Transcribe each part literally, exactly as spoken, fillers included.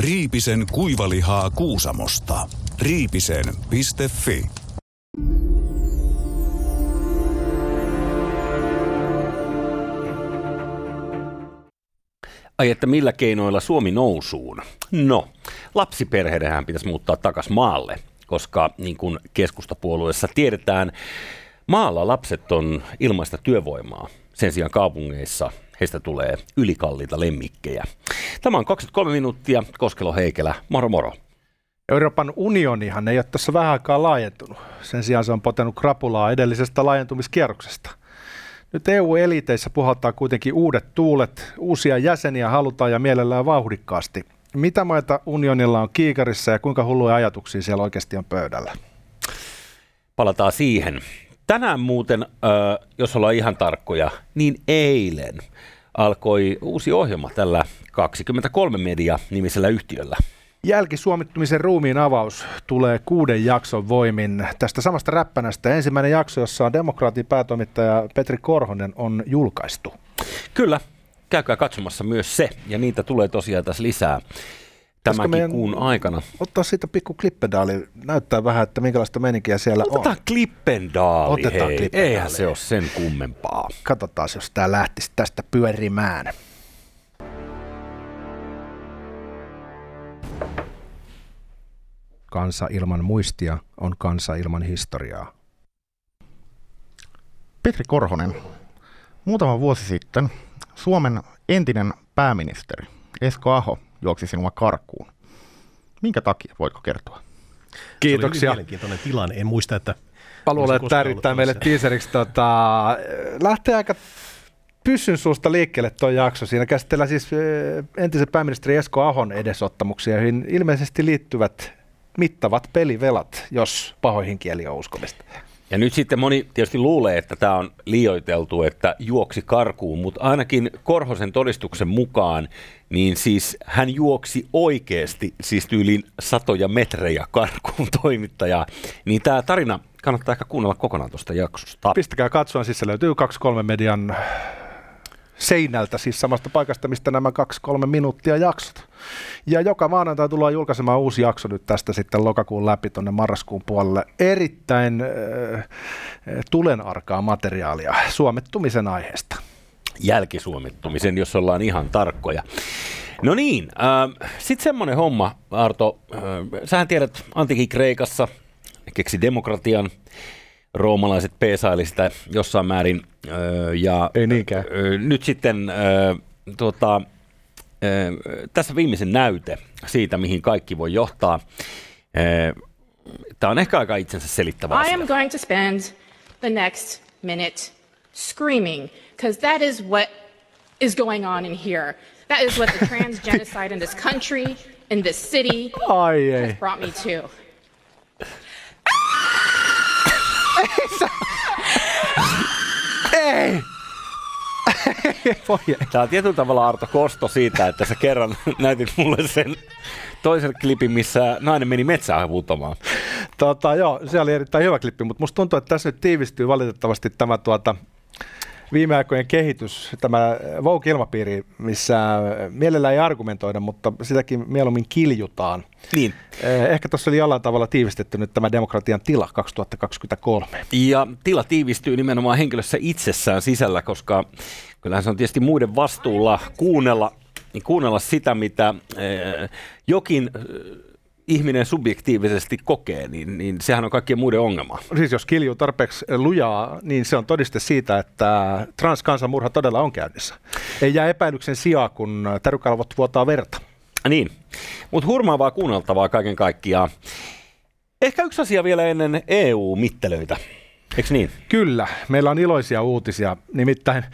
Riipisen kuivalihaa Kuusamosta. Riipisen piste fi. Ai, että millä keinoilla Suomi nousuun? No, lapsiperheidenhän pitäisi muuttaa takaisin maalle, koska niin kuin keskustapuolueessa tiedetään, maalla lapset on ilmaista työvoimaa. Sen sijaan kaupungeissa heistä tulee ylikalliita lemmikkejä. Tämä on kaksikymmentäkolme minuuttia. Koskelo Heikelä, moro moro. Euroopan unionihan ei ole tässä vähän aikaa laajentunut. Sen sijaan se on potenut krapulaa edellisestä laajentumiskierroksesta. Nyt E U-eliteissä puhaltaa kuitenkin uudet tuulet. Uusia jäseniä halutaan ja mielellään vauhdikkaasti. Mitä maita unionilla on kiikarissa ja kuinka hulluja ajatuksia siellä oikeasti on pöydällä? Palataan siihen. Tänään muuten, jos ollaan ihan tarkkoja, niin eilen alkoi uusi ohjelma tällä kaksikymmentäkolme Media-nimisellä yhtiöllä. Jälkisuomittumisen ruumiin avaus tulee kuuden jakson voimin tästä samasta räppänästä. Ensimmäinen jakso, jossa on demokraatin päätoimittaja Petri Korhonen, on julkaistu. Kyllä, käykää katsomassa myös se, ja niitä tulee tosiaan tässä lisää tämänkin kuun aikana. Ottaa siitä pikku klippendaali, näyttää vähän, että minkälaista meininkiä siellä Otetaan on. Otetaan klippendaali, Otetaan hei, klippendaali. Eihän se ole sen kummempaa. Katsotaan, jos tämä lähtisi tästä pyörimään. Kansa ilman muistia on kansa ilman historiaa. Petri Korhonen, muutama vuosi sitten Suomen entinen pääministeri Esko Aho juoksi sinua karkuun. Minkä takia, voitko kertoa? Kiitoksia. Se oli mielenkiintoinen tilanne, en muista, että... Paluulle täyrittää meille teaseriksi. Tota, lähtee aika pyssyn suusta liikkeelle tuo jakso. Siinä käsitellään siis entisen pääministeri Esko Ahon edesottamuksia, joihin ilmeisesti liittyvät mittavat pelivelat, jos pahoihin kieli on uskomista. Ja nyt sitten moni tietysti luulee, että tämä on liioiteltu, että juoksi karkuun, mutta ainakin Korhosen todistuksen mukaan, niin siis hän juoksi oikeasti siis tyyliin satoja metrejä karkuun toimittajaa. Niin tämä tarina kannattaa ehkä kuunnella kokonaan tuosta jaksosta. Pistäkää katsoa, siis se löytyy kaksikymmentäkolme Median seinältä, siis samasta paikasta, mistä nämä kaksikymmentäkolme minuuttia jaksot. Ja joka maanantai tullaan julkaisemaan uusi jakso nyt tästä sitten lokakuun läpi tuonne marraskuun puolelle. Erittäin äh, tulenarkaa materiaalia suomettumisen aiheesta. Jälkisuomettumisen, jos ollaan ihan tarkkoja. No niin, äh, sitten semmoinen homma, Arto. Äh, sähän tiedät, antiikin Kreikassa keksi demokratian. Roomalaiset peesaili sitä jossain määrin. Öö, ja Ei niinkään. Öö, nyt sitten öö, tuota, öö, tässä viimeisen näyte siitä, mihin kaikki voi johtaa. Öö, Tämä on ehkä aika itsensä selittävä asia. I am going to spend the next minute screaming, because that is what is going on in here. That is what the trans genocide in this country, in this city, Ai has brought me to. Ei. Tämä on tietyllä tavalla, Arto Kosto, siitä, että sä kerran näytit mulle sen toisen klipin, missä nainen meni metsään huutamaan. Tota, joo, se oli erittäin hyvä klippi, mutta musta tuntuu, että tässä nyt tiivistyy valitettavasti tämä tuota viime aikojen kehitys, tämä woke-ilmapiiri, missä mielellään ei argumentoida, mutta sitäkin mieluummin kiljutaan. Niin. Ehkä tuossa oli jollain tavalla tiivistetty nyt tämä demokratian tila kaksituhattakaksikymmentäkolme. Ja tila tiivistyy nimenomaan henkilössä itsessään sisällä, koska kyllähän se on tietysti muiden vastuulla kuunnella, niin kuunnella sitä, mitä jokin ihminen subjektiivisesti kokee, niin, niin sehän on kaikkien muiden ongelma. Siis jos kiljuu tarpeeksi lujaa, niin se on todiste siitä, että transkansanmurha todella on käynnissä. Ei jää epäilyksen sijaa, kun tärykalvot vuotaa verta. Niin, mutta hurmaavaa kuunneltavaa kaiken kaikkiaan. Ehkä yksi asia vielä ennen E U-mittelöitä. Eikö niin? Kyllä, meillä on iloisia uutisia. Nimittäin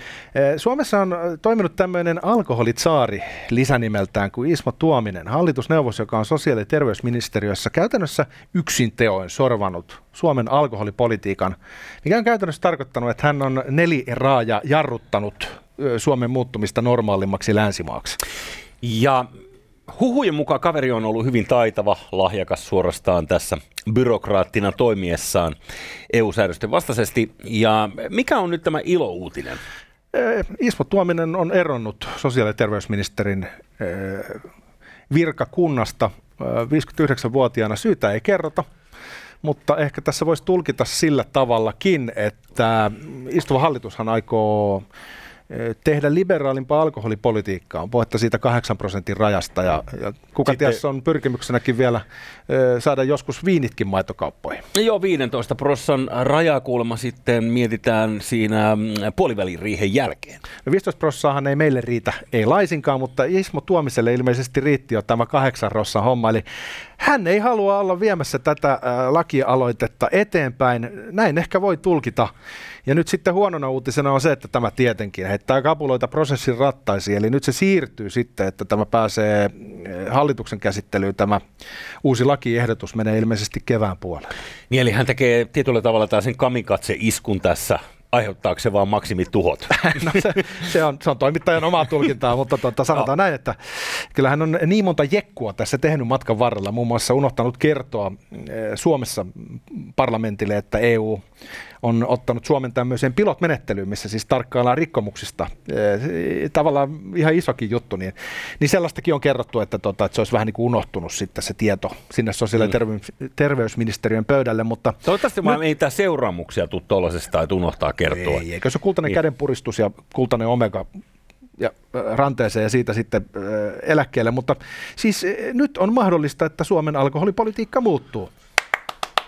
Suomessa on toiminut tämmöinen alkoholitsaari lisänimeltään kuin Ismo Tuominen, hallitusneuvos, joka on sosiaali- ja terveysministeriössä käytännössä yksin teoin sorvannut Suomen alkoholipolitiikan, mikä on käytännössä tarkoittanut, että hän on neliraaja jarruttanut Suomen muuttumista normaalimmaksi länsimaaksi. Ja huhujen mukaan kaveri on ollut hyvin taitava, lahjakas suorastaan tässä byrokraattina toimiessaan E U-säädösten vastaisesti. Ja mikä on nyt tämä ilouutinen? Ismo Tuominen on eronnut sosiaali- ja terveysministerin virkakunnasta viisikymmentäyhdeksänvuotiaana. Syytä ei kerrota, mutta ehkä tässä voisi tulkita sillä tavallakin, että istuva hallitushan aikoo tehdä liberaalimpaa alkoholipolitiikkaa. On puhetta siitä kahdeksan prosentin rajasta ja, ja kuka sitten ties on pyrkimyksenäkin vielä ö, saada joskus viinitkin maitokauppoihin. Joo, viisitoista prossan rajakulma sitten mietitään siinä puolivälin riihen jälkeen. No viisitoista prossaahan ei meille riitä, ei laisinkaan, mutta Ismo Tuomiselle ilmeisesti riitti jo tämä kahdeksan prossan homma. Eli hän ei halua olla viemässä tätä lakialoitetta eteenpäin. Näin ehkä voi tulkita. Ja nyt sitten huonona uutisena on se, että tämä tietenkin heittää kapuloita prosessin rattaisiin. Eli nyt se siirtyy sitten, että tämä pääsee hallituksen käsittelyyn. Tämä uusi lakiehdotus menee ilmeisesti kevään puolelle. Niin, eli hän tekee tietyllä tavalla tällaisen kamikatse-iskun tässä. Aiheuttaako se vaan maksimituhot? No se, se, on, se on toimittajan omaa tulkintaa, mutta tuota, sanotaan no näin, että kyllähän on niin monta jekkua tässä tehnyt matkan varrella. Muun muassa unohtanut kertoa Suomessa parlamentille, että E U on ottanut Suomen tämmöiseen pilotmenettelyyn, missä siis tarkkaillaan rikkomuksista. Tavallaan ihan isokin juttu. Niin, niin sellaistakin on kerrottu, että, tuota, että se olisi vähän niin kuin unohtunut sitten se tieto sinne sosiaali- ja terveys- terveysministeriön pöydälle. Mutta toivottavasti nyt ei tämä seuraamuksia tule tuollaisesta, että unohtaa kertoa. Ei, eikö se kultainen ei. kädenpuristus ja kultainen omega ja ranteeseen ja siitä sitten eläkkeelle. Mutta siis nyt on mahdollista, että Suomen alkoholipolitiikka muuttuu.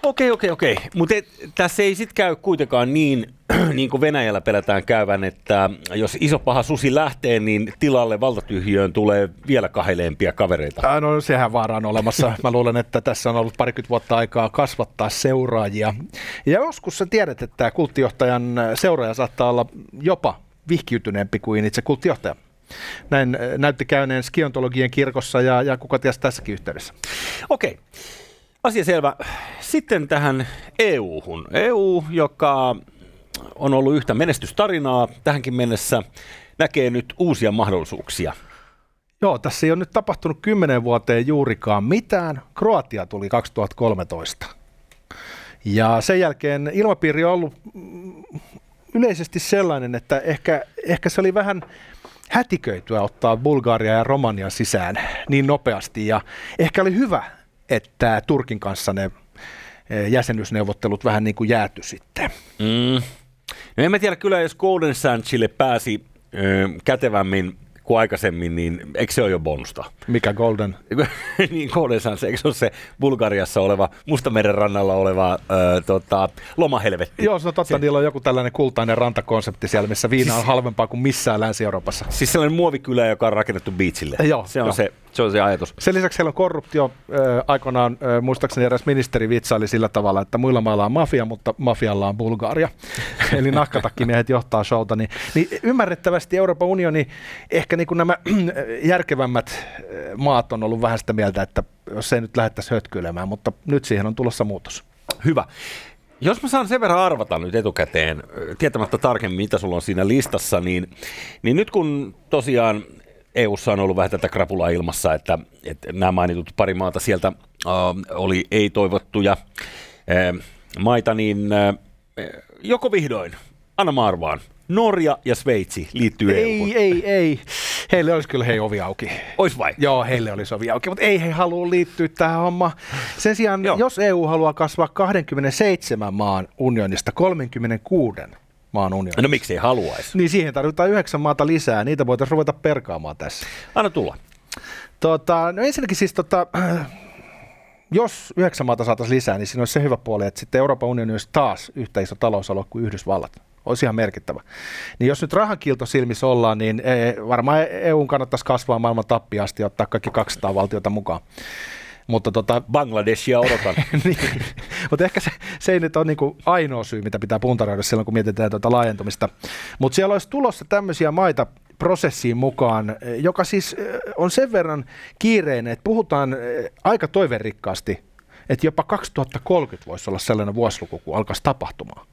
Okei, okei, okei. Mutta tässä ei sitten käy kuitenkaan niin, niin kuin Venäjällä pelätään käyvän, että jos iso paha susi lähtee, niin tilalle valtatyhjöön tulee vielä kaheleempia kavereita. No sehän vaara on olemassa. Mä luulen, että tässä on ollut parikymmentä vuotta aikaa kasvattaa seuraajia. Ja joskus sä tiedät, että kulttijohtajan seuraaja saattaa olla jopa vihkiytyneempi kuin itse kulttijohtaja. Näin näytti käyneen skiontologien kirkossa ja, ja kuka ties tässäkin yhteydessä. Okei. Asia selvä. Sitten tähän E U-hun. E U, joka on ollut yhtä menestystarinaa tähänkin mennessä, näkee nyt uusia mahdollisuuksia. Joo, tässä ei ole nyt tapahtunut kymmenen vuoteen juurikaan mitään. Kroatia tuli kaksituhattakolmetoista. Ja sen jälkeen ilmapiiri on ollut yleisesti sellainen, että ehkä, ehkä se oli vähän hätiköityä ottaa Bulgaria ja Romania sisään niin nopeasti. Ja ehkä oli hyvä, että Turkin kanssa ne jäsenyysneuvottelut vähän niin kuin jääty sitten. Mm. No en mä tiedä, kyllä jos Golden Sandsille pääsi ö, kätevämmin kuin aikaisemmin, niin eikö se ole jo bonusta? Mikä Golden? Niin Golden Sands, eikö se ole se Bulgariassa oleva, Mustameren rannalla oleva ö, tota, lomahelvetti? Joo, se on totta, se, niillä on joku tällainen kultainen rantakonsepti siellä, missä viina on siis halvempaa kuin missään Länsi-Euroopassa. Siis sellainen muovikylä, joka on rakennettu biitsille. Joo, se on jo. se. Se on se ajatus. Sen lisäksi heillä on korruptio. Aikanaan muistaakseni eräs ministeri vitsaili sillä tavalla, että muilla mailla on mafia, mutta mafialla on Bulgaria. Eli nahkatakkimiehet johtaa showta. Niin, niin ymmärrettävästi Euroopan unioni, ehkä niin kuin nämä järkevämmät maat on ollut vähän sitä mieltä, että jos ei nyt lähdettäisi hötkyilemään, mutta nyt siihen on tulossa muutos. Hyvä. Jos mä saan sen verran arvata nyt etukäteen, tietämättä tarkemmin mitä sulla on siinä listassa, niin, niin nyt kun tosiaan E U:ssa on ollut vähän tätä krapulaa ilmassa, että, että nämä mainitut pari maata sieltä äh, oli ei-toivottuja äh, maita, niin äh, joko vihdoin, anna mä arvaan, Norja ja Sveitsi liittyy ei, E U:hun. Ei, ei, heille olisi kyllä hei ovi auki. Ois vai? Joo, heille olisi ovi auki, mutta ei he halua liittyä tähän hommaan. Sen sijaan, Joo. jos E U haluaa kasvaa kaksikymmentäseitsemän maan unionista kolmekymmentäkuusi maan unionista. No miksi ei haluaisi? Niin siihen tarvitaan yhdeksän maata lisää, niitä voitaisiin ruveta perkaamaan tässä. Anna tulla. Tota, no ensinnäkin siis, tota, jos yhdeksän maata saataisiin lisää, niin siinä olisi se hyvä puoli, että sitten Euroopan unioni olisi taas yhtä iso talousalue kuin Yhdysvallat. Olisi ihan merkittävä. Niin jos nyt rahankiilto silmissä ollaan, niin varmaan E U:n kannattaisi kasvaa maailman tappiin asti ja ottaa kaikki kaksisataa valtiota mukaan. Mutta tota, Bangladeshia odotan. Niin. Mutta ehkä se, se ei nyt ole niinku ainoa syy, mitä pitää puntaroida silloin, kun mietitään tuota laajentumista. Mutta siellä olisi tulossa tämmöisiä maita prosessiin mukaan, joka siis on sen verran kiireinen, että puhutaan aika toiverikkaasti, että jopa kaksituhattakolmekymmentä voisi olla sellainen vuosiluku, kun alkaisi tapahtumaan.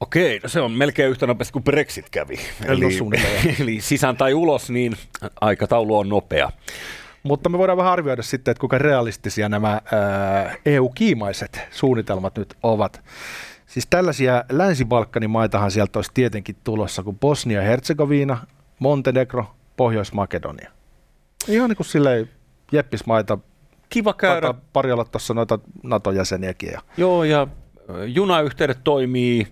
Okei, no se on melkein yhtä nopeasti kuin Brexit kävi. Eli, eli sisään tai ulos, niin aikataulu on nopea. Mutta me voidaan vähän arvioida sitten, että kuinka realistisia nämä E U-kiimaiset suunnitelmat nyt ovat. Siis tällaisia Länsi-Balkanin maitahan sieltä olisi tietenkin tulossa kuin Bosnia-Herzegovina, Montenegro, Pohjois-Makedonia. Ihan niin kuin silleen jeppismaita. Kiva käydä. Pari olla tuossa noita NATO-jäseniäkin. Ja. Joo, ja junayhteydet toimii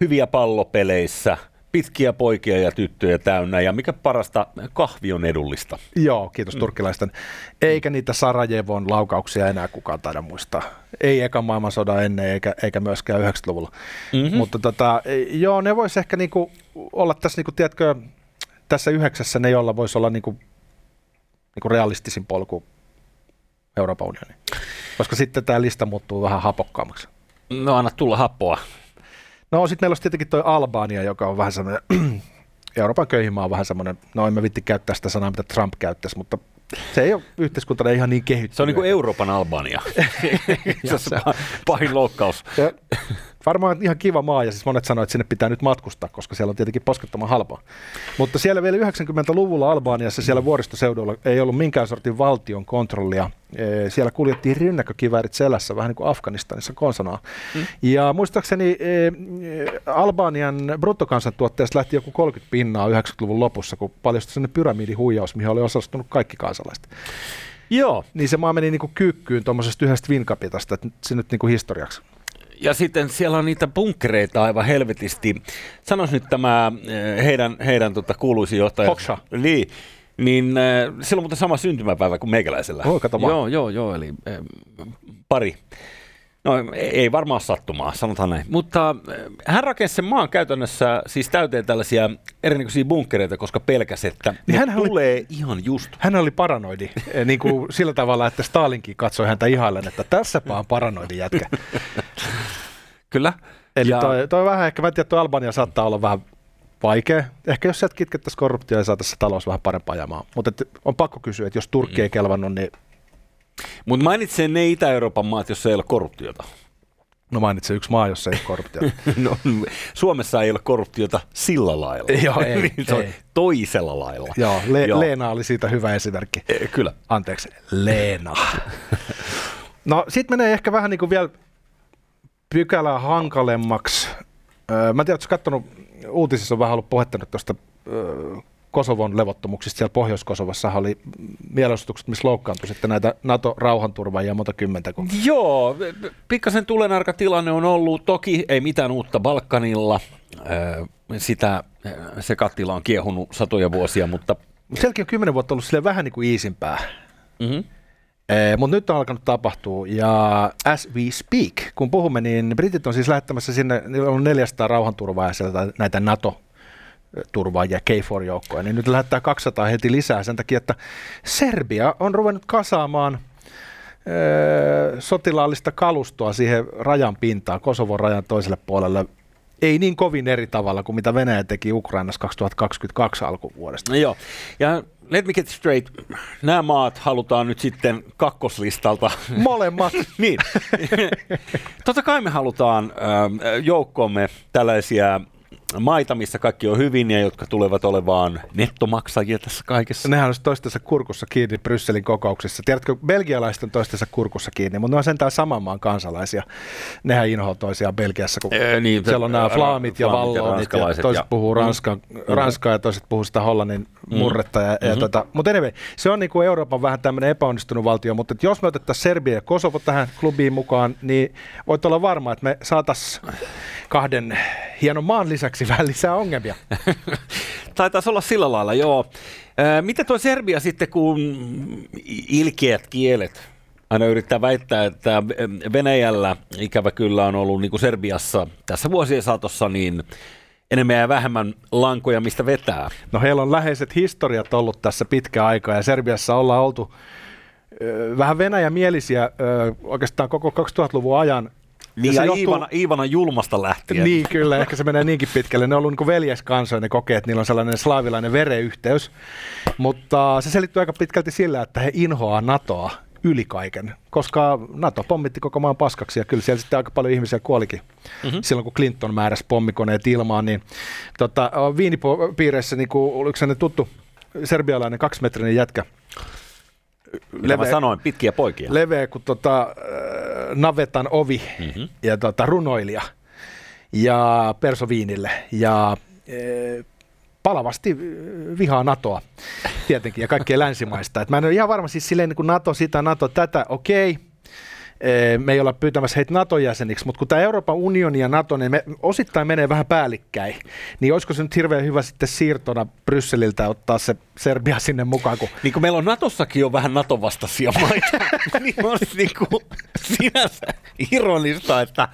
hyviä pallopeleissä, pitkiä poikia ja tyttöjä täynnä, ja mikä parasta, kahvi on edullista. Joo, kiitos turkkilaisten. Mm. Eikä niitä Sarajevon laukauksia enää kukaan taida muistaa. Ei ekan maailmansodan ennen, eikä, eikä myöskään yhdeksänkymmentäluvulla. Mm-hmm. Mutta tota, joo, ne vois ehkä niinku olla tässä, niinku, tiedätkö, tässä yhdeksässä ne, jolla voisi olla niinku, niinku realistisin polku Euroopan unioniin. Koska sitten tämä lista muuttuu vähän hapokkaammaksi. No, anna tulla happoa. No, sitten meillä on tietenkin toi Albania, joka on vähän semmoinen, Euroopan köyhin maa on vähän semmoinen, no en mä vitti käyttää sitä sanaa, mitä Trump käyttäisi, mutta se ei ole yhteiskuntana ihan niin kehittynyt. Se on niin kuin Euroopan Albania. Se on se pahin loukkaus. Ja varmaan ihan kiva maa, ja siis monet sanoo, että sinne pitää nyt matkustaa, koska siellä on tietenkin poskettoman halpaa. Mutta siellä vielä yhdeksänkymmentäluvulla Albaniassa, siellä vuoristoseudulla ei ollut minkään sortin valtion kontrollia. Siellä kuljettiin rynnäkkökiväärit selässä, vähän niin kuin Afganistanissa konsanaan. Mm. Ja muistaakseni Albanian bruttokansantuotteesta lähti joku kolmekymmentä pinnaa yhdeksänkymmentäluvun lopussa, kun paljastui sellainen pyramidihuijaus, mihin oli osallistunut kaikki kansalaiset. Joo. Niin se maa meni niin kuin kyykkyyn tuommoisesta yhdestä vinkapitasta, että se nyt niin kuin historiaksi. Ja sitten siellä on niitä bunkkereita aivan helvetisti. Sanois nyt tämä heidän, heidän tota, kuuluisin johtaja. Hoxha. Niin, niin sillä on muuten sama syntymäpäivä kuin meikäläisellä. Voi, kato vaan. Joo, joo, joo, eli eh, pari. No ei varmaan sattumaa, sanotaan näin. Mutta hän rakensi sen maan käytännössä siis täyteen tällaisia erinäköisiä bunkkereita, koska pelkäsi, että niin ne tulee oli, ihan just. Hän oli paranoidi niin kuin sillä tavalla, että Stalinkin katsoi häntä ihaillen, että tässäpä on paranoidi jätkä. Kyllä. Eli ja toi, toi vähän ehkä, mä en tiedä, toi Albania saattaa olla vähän vaikea. Ehkä jos sieltä kitkettäisiin korruptio ja saataisiin talous vähän parempaa ajamaan. Mutta on pakko kysyä, että jos Turkki ei kelvannut, niin... Mutta mainitsee ne Itä-Euroopan maat, jossa ei ole korruptiota. No mainitsee yksi maa, jossa ei ole korruptiota. No, Suomessa ei ole korruptiota sillä lailla. Joo, ei, ei. Toisella lailla. Joo, Le- Joo. Leena oli siitä hyvä esimerkki. E, kyllä. Anteeksi, Leena. No sitten menee ehkä vähän niin kuin vielä pykälää hankalemmaksi. Öö, mä en tiedä, ootko katsonut, uutisissa on vähän ollut puhettanut tuosta... Öö, Kosovon levottomuuksista. Siellä Pohjois-Kosovassa oli mielenosoitukset, missä loukkaantui sitten näitä NATO-rauhanturvaajia ja monta kymmentä. Kun... Joo, pikkasen tulenarka tilanne on ollut. Toki ei mitään uutta Balkanilla. Sitä se kattila on kiehunut satoja vuosia, mutta... Sielläkin on kymmenen vuotta ollut silleen vähän niin kuin iisimpää. Mm-hmm. Eh, mutta nyt on alkanut tapahtua, ja as we speak, kun puhumme, niin britit on siis lähettämässä sinne, niillä on neljäsataa rauhanturvaajia sieltä näitä NATO turvaajia, K F O R-joukkoja, niin nyt lähettää kaksisataa heti lisää sen takia, että Serbia on ruvennut kasaamaan öö, sotilaallista kalustoa siihen rajan pintaan, Kosovon rajan toiselle puolelle, ei niin kovin eri tavalla kuin mitä Venäjä teki Ukrainassa kaksituhattakaksikymmentäkaksi alkuvuodesta. No joo, ja let me get straight, nämä maat halutaan nyt sitten kakkoslistalta. Molemmat. Niin. Totta kai me halutaan öö, joukkoomme tällaisia maita, missä kaikki on hyvin ja jotka tulevat olemaan nettomaksajia tässä kaikessa. Nehän olisi toistensa kurkussa kiinni Brysselin kokouksissa. Tiedätkö, belgialaiset on toistensa kurkussa kiinni, mutta ne on sentään saman maan kansalaisia. Nehän inhoaa toisiaan Belgiassa, kun ee, niin, siellä on nämä flaamit ja vallonit ja, ja toiset ja puhuu ranskaa ranska, ja toiset puhuu sitä hollannin mm. murretta. Ja, mm-hmm. ja tota, mutta anyway, se on niin kuin Euroopan vähän tämmöinen epäonnistunut valtio, mutta jos me otettaisiin Serbia ja Kosovo tähän klubiin mukaan, niin voit olla varma, että me saataisiin kahden hienon maan lisäksi vähän lisää ongelmia. Taitaisi olla sillä lailla, joo. Mitä tuo Serbia sitten, kun ilkeät kielet aina yrittää väittää, että Venäjällä ikävä kyllä on ollut, niin kuin Serbiassa tässä vuosien saatossa, niin enemmän ja vähemmän lankoja, mistä vetää? No heillä on läheiset historiat ollut tässä pitkä aikaa, ja Serbiassa ollaan oltu vähän venäjämielisiä oikeastaan koko kaksituhattaluvun ajan. Niin ja johtuu... Iivana, Iivana julmasta lähtien. Niin kyllä, ehkä se menee niinkin pitkälle. Ne on ollut niin veljeskansoja, ne kokee, että niillä on sellainen slaavilainen vereyhteys. Mutta se selittyy aika pitkälti sillä, että he inhoaa NATOa yli kaiken, koska NATO pommitti koko maan paskaksi, ja kyllä siellä sitten aika paljon ihmisiä kuolikin. Mm-hmm. Silloin kun Clinton määräsi pommikoneet ilmaan, niin tota, viinipiireissä niin oli yksi tuttu serbialainen kaksimetrinen jätkä. Leveä, mä sanoin, pitkiä poikia. Leveä kuin tota, navetan ovi, mm-hmm. ja tota, runoilija ja persoviinille ja e, palavasti vihaa NATOa. tietenkin, ja kaikkea länsimaista. Et mä en ole ihan varma, siis silleen niin kuin NATO sitä, NATO tätä, okei. Me ei olla pyytämässä heitä NATO-jäseniksi, mutta kun tämä Euroopan unioni ja NATO, niin me osittain menee vähän päällikkäin, niin olisiko se nyt hirveän hyvä sitten siirtona Brysseliltä ottaa se Serbia sinne mukaan? Kun... Niin kuin meillä on NATOssakin jo vähän NATO-vastaisia maita, niin olisi niin kuin sinänsä ironista, että,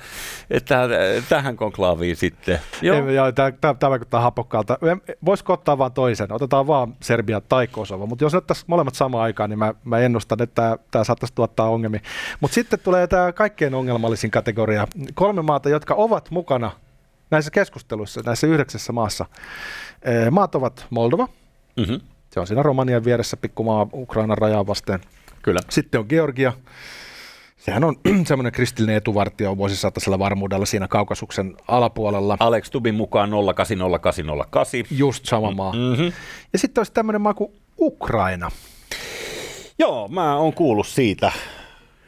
että tähän konklaaviin sitten. Tämä vaikuttaa hapokkaalta. Voisiko ottaa vaan toisen? Otetaan vaan Serbia tai Kosovo, mutta jos ne ottaisiin molemmat samaan aikaan, niin mä, mä ennustan, että tämä saattaisi tuottaa ongelmia. Mutta sitten tulee tämä kaikkein ongelmallisin kategoria. Kolme maata, jotka ovat mukana näissä keskusteluissa, näissä yhdeksässä maassa. Maat ovat Moldova. Mm-hmm. Se on siinä Romanian vieressä, pikkumaa Ukrainan rajaa vasten. Kyllä. Sitten on Georgia. Sehän on semmoinen kristillinen etuvartio vuosisatasella varmuudella siinä Kaukasuksen alapuolella. Alex Tubin mukaan nolla kahdeksan nolla kahdeksan nolla kahdeksan. Just sama maa. Mm-hmm. Ja sitten olisi tämmöinen maa kuin Ukraina. Joo, mä oon kuullut siitä.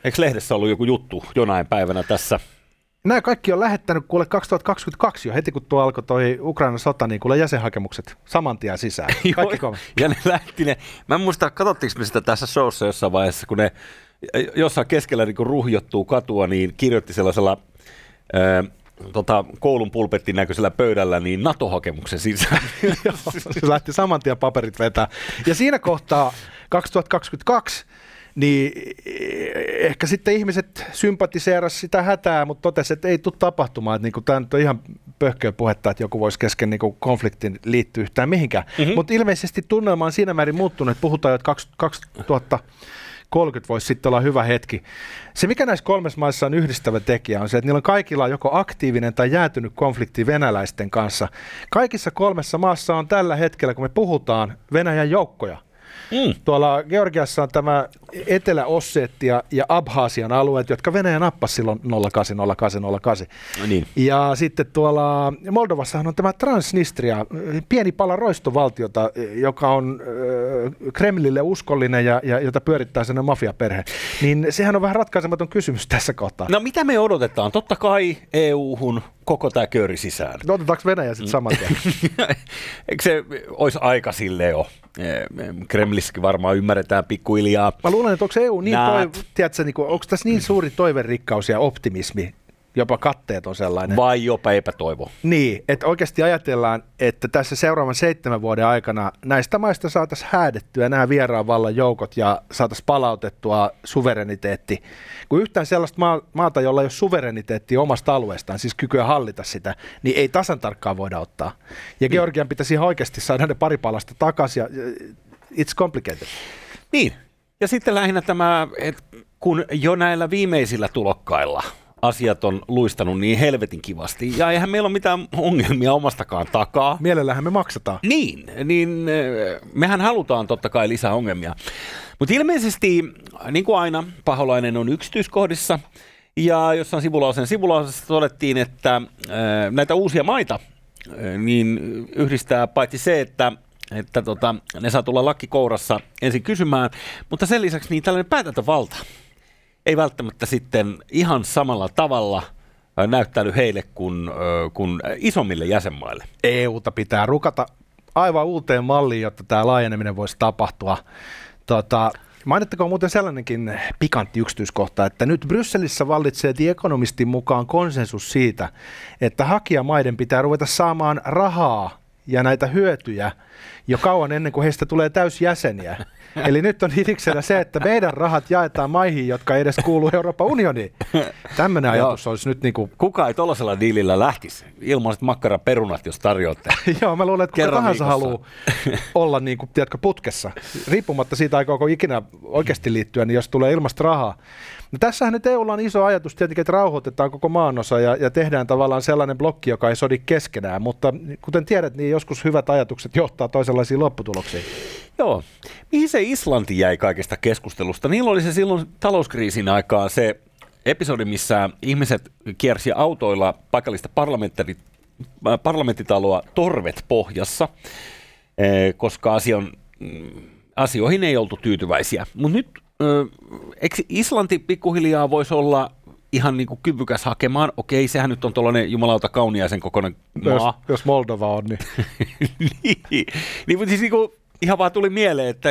Eikö lehdessä ollut joku juttu jonain päivänä tässä? Nämä kaikki on lähettänyt kuule kaksituhattakaksikymmentäkaksi jo heti kun tuo alkoi toi Ukrainan sota, niin kuule jäsenhakemukset saman tien sisään. Kaikki kolme. Ja ne lähti ne. Mä en muista, katsottiinko me sitä tässä showssa jossain vaiheessa, kun ne jossain keskellä niin kun ruhjottuu katua, niin kirjoitti sellaisella ää, tota, koulun pulpettin näköisellä pöydällä niin NATO-hakemuksen sisään. Joo, se lähti saman tien paperit vetää. Ja siinä kohtaa kaksituhattakaksikymmentäkaksi niin ehkä sitten ihmiset sympatiseerasivat sitä hätää, mutta totesivat, että ei tule tapahtumaan. Että niin tämä nyt on ihan pöhköä puhetta, että joku voisi kesken niin konfliktin liittyä yhtään mihinkään. Mm-hmm. Mutta ilmeisesti tunnelma on siinä määrin muuttunut, että puhutaan, että kaksituhattakolmekymmentä voisi sitten olla hyvä hetki. Se, mikä näissä kolmessa maissa on yhdistävä tekijä, on se, että niillä on kaikilla joko aktiivinen tai jäätynyt konflikti venäläisten kanssa. Kaikissa kolmessa maassa on tällä hetkellä, kun me puhutaan, Venäjän joukkoja. Mm. Tuolla Georgiassa on tämä Etelä-Ossetia ja Abhaasian alueet, jotka Venäjä nappasi silloin nolla kahdeksan nolla kahdeksan nolla kahdeksan. No niin. Ja sitten tuolla Moldovassahan on tämä Transnistria, pieni pala roistovaltiota, joka on Kremlille uskollinen ja, ja jota pyörittää sellainen mafiaperhe. Niin sehän on vähän ratkaisematon kysymys tässä kohtaa. No mitä me odotetaan? Totta kai E U-hun koko tämä kööri sisään. No otetaanko Venäjä sitten saman tien? Eikö se olisi aika silleen jo? Kremlissäkin varmaan ymmärretään pikkuhiljaa. Mä luulen, että onko E U niin, toiv- tiedätkö, niin kuin, onko tässä niin suuri toiverikkaus ja optimismi, jopa katteet on sellainen. Vai jopa epätoivo. Niin, että oikeasti ajatellaan, että tässä seuraavan seitsemän vuoden aikana näistä maista saataisiin häädettyä nämä vieraan vallan joukot ja saataisiin palautettua suvereniteetti. Kun yhtään sellaista maata, jolla ei ole suvereniteettia omasta alueestaan, siis kykyä hallita sitä, niin ei tasan tarkkaan voida ottaa. Ja Georgian pitäisi oikeasti saada ne pari palasta takaisin. It's complicated. Niin, ja sitten lähinnä tämä, että kun jo näillä viimeisillä tulokkailla asiat on luistanut niin helvetin kivasti, ja eihän meillä ole mitään ongelmia omastakaan takaa. Mielellähän me maksataan. Niin, niin mehän halutaan totta kai lisää ongelmia. Mutta ilmeisesti, niin kuin aina, paholainen on yksityiskohdissa, ja jossain sivulauseen sivulausessa todettiin, että näitä uusia maita niin yhdistää paitsi se, että että tota, ne saa tulla lakkikourassa ensin kysymään, mutta sen lisäksi niin tällainen päätäntövalta ei välttämättä sitten ihan samalla tavalla näyttäydy heille kuin, kuin isommille jäsenmaille. E U:ta pitää rukata aivan uuteen malliin, jotta tämä laajeneminen voisi tapahtua. Tota, mainittakoon muuten sellainenkin pikantti yksityiskohta, että nyt Brysselissä vallitsee The Economistin mukaan konsensus siitä, että hakijamaiden pitää ruveta saamaan rahaa ja näitä hyötyjä jo kauan ennen kuin heistä tulee täysjäseniä. Eli nyt on hidiksenä se, että meidän rahat jaetaan maihin, jotka ei edes kuulu Euroopan unioniin. Tämmöinen ajatus olisi nyt niin kuin... Kuka ei tuollaisella diilillä lähtisi? Ilmaiset makkaraperunat, jos tarjoatte. Joo, mä luulen, että kuka tahansa haluaa olla niin kuin, tiedätkö, putkessa. Riippumatta siitä, aikooko ikinä oikeasti liittyä, niin jos tulee ilmasta rahaa. No tässähän nyt E U:lla on iso ajatus tietenkin, että rauhoitetaan koko maanosa ja, ja tehdään tavallaan sellainen blokki, joka ei sodi keskenään. Mutta kuten tiedät, niin joskus hyvät ajatukset johtaa toisenlaisiin lopputuloksiin. Joo. Mihin se Islanti jäi kaikesta keskustelusta? Niillä oli se silloin talouskriisin aikaan se episodi, missä ihmiset kiersi autoilla paikallista parlamenttitaloa torvet pohjassa, koska asian, asioihin ei oltu tyytyväisiä. Mutta nyt eikö Islanti pikkuhiljaa voisi olla ihan niin kuin kyvykäs hakemaan? Okei, sehän nyt on tuollainen jumalauta kauniaisen kokoinen maa. Jos, jos Moldova on, niin. niin, niin, mutta siis niin kuin, ihan vaan tuli mieleen, että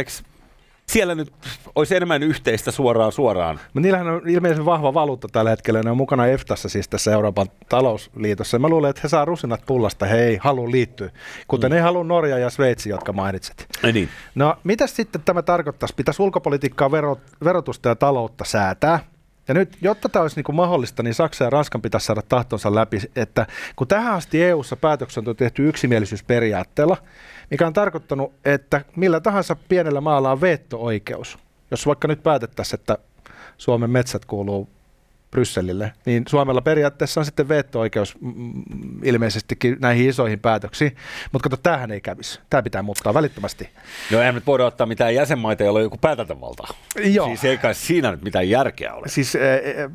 siellä nyt olisi enemmän yhteistä suoraan suoraan. Mutta niillähän on ilmeisesti vahva valuutta tällä hetkellä. Ne on mukana EFTAssa, siis tässä Euroopan talousliitossa. Ja mä luulen, että he saa rusinat pullasta. He ei halua liittyä, kuten mm. ei halua Norja ja Sveitsi, jotka mainitsit. Ei niin. No, mitäs sitten tämä tarkoittaisi? Pitäisi ulkopolitiikkaa, verot, verotusta ja taloutta säätää. Ja nyt, jotta tämä olisi niin kuin mahdollista, niin Saksa ja Ranskan pitäisi saada tahtonsa läpi, että kun tähän asti E U:ssa päätökset on tehty yksimielisyysperiaatteella, mikä on tarkoittanut, että millä tahansa pienellä maalla on veto-oikeus. Jos vaikka nyt päätettäisiin, että Suomen metsät kuuluu Brysselille, niin Suomella periaatteessa on sitten veto-oikeus ilmeisestikin näihin isoihin päätöksiin. Mutta kato, tämähän ei kävisi. Tämä pitää muuttaa välittömästi. No eihän nyt voida ottaa mitään jäsenmaita, joilla on joku päätäntävalta. Joo. Siis ei kai siinä nyt mitään järkeä ole. Siis, e-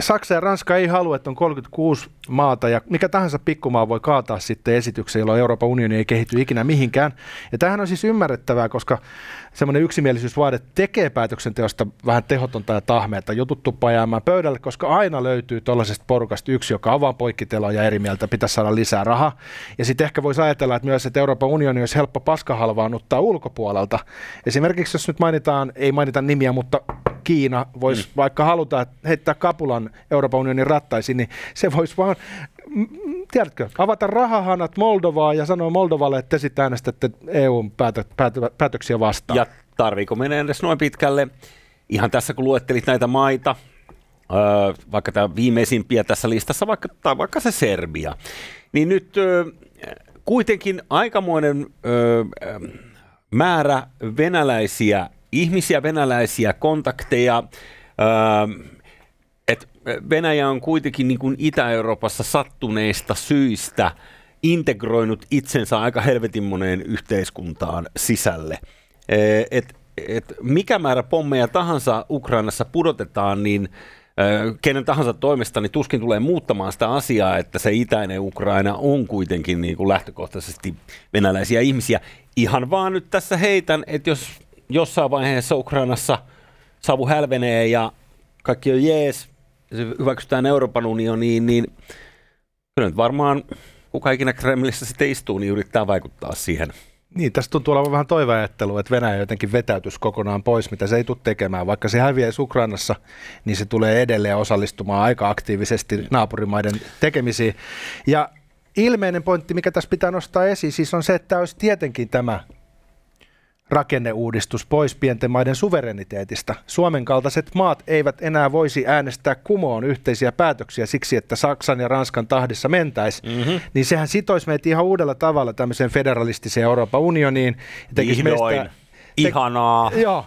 Saksa ja Ranska ei halua, että on kolmekymmentäkuusi maata ja mikä tahansa pikkumaa voi kaataa sitten esityksen, jolloin Euroopan unioni ei kehity ikinä mihinkään. Ja tämähän on siis ymmärrettävää, koska semmoinen yksimielisyysvaade tekee päätöksenteosta vähän tehotonta ja tahmeata. Jutut tuppaa jäämään pöydälle, koska aina löytyy tuollaisesta porukasta yksi, joka on vaan poikkiteloa ja eri mieltä, pitäisi saada lisää rahaa. Ja sitten ehkä voisi ajatella, että myös että Euroopan unioni olisi helppo paskahalvaannuttaa ulkopuolelta. Esimerkiksi jos nyt mainitaan, ei mainita nimiä, mutta Kiina voisi mm. vaikka haluta heittää kapulan Euroopan unionin rattaisiin, niin se voisi vaan, tiedätkö, avata rahahanat Moldovaa ja sanoa Moldovalle, että te sitten äänestätte E U:n päätö, päätö, päätöksiä vastaan. Ja tarviiko mennä edes noin pitkälle? Ihan tässä kun luettelit näitä maita, öö, vaikka tämä viimeisimpiä tässä listassa, vaikka, tai vaikka se Serbia, niin nyt öö, kuitenkin aikamoinen öö, määrä venäläisiä ihmisiä, venäläisiä kontakteja. Öö, et Venäjä on kuitenkin niin kuin Itä-Euroopassa sattuneista syistä integroinut itsensä aika helvetin moneen yhteiskuntaan sisälle. Et, et mikä määrä pommeja tahansa Ukrainassa pudotetaan, niin kenen tahansa toimesta, niin tuskin tulee muuttamaan sitä asiaa, että se itäinen Ukraina on kuitenkin niin kuin lähtökohtaisesti venäläisiä ihmisiä. Ihan vaan nyt tässä heitän, että jos jossain vaiheessa Ukrainassa savu hälvenee ja kaikki on jees, se hyväksytään Euroopan unioniin, niin kyllä nyt varmaan kuka ikinä Kremlissä sitten istuu, niin yrittää vaikuttaa siihen. Niin, tässä tuntuu olevan vähän toiveajattelua, että Venäjä jotenkin vetäytyisi kokonaan pois, mitä se ei tule tekemään. Vaikka se häviäisi Ukrainassa, niin se tulee edelleen osallistumaan aika aktiivisesti naapurimaiden tekemisiin. Ja ilmeinen pointti, mikä tässä pitää nostaa esiin, siis on se, että tämä olisi tietenkin tämä rakenneuudistus pois pienten maiden suvereniteetista. Suomen kaltaiset maat eivät enää voisi äänestää kumoon yhteisiä päätöksiä siksi, että Saksan ja Ranskan tahdissa mentäisi. Mm-hmm. Niin sehän sitoisi meitä ihan uudella tavalla tämmöiseen federalistiseen Euroopan unioniin. Vihdoin. Meistä... Ihanaa. Te... Joo.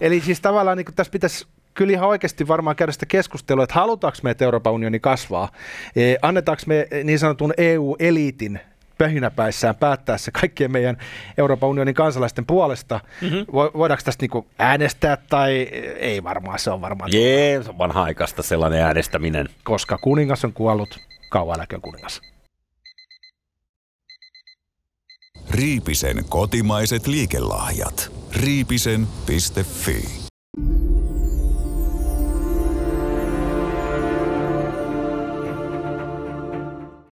Eli siis tavallaan niin tässä pitäisi kyllä ihan oikeasti varmaan käydä sitä keskustelua, että halutaanko me, että Euroopan unioni kasvaa? Eh, annetaanko me niin sanotun E U-eliitin pähinäpäissään päättää se kaikkien meidän Euroopan unionin kansalaisten puolesta. Mm-hmm. Voidaanko tästä niinku äänestää tai ei varmaan, se on varmaan. Jee, se on vanha-aikaista sellainen äänestäminen. Koska kuningas on kuollut, kauan eläköön kuningas. Riipisen kotimaiset liikelahjat. Riipisen piste fi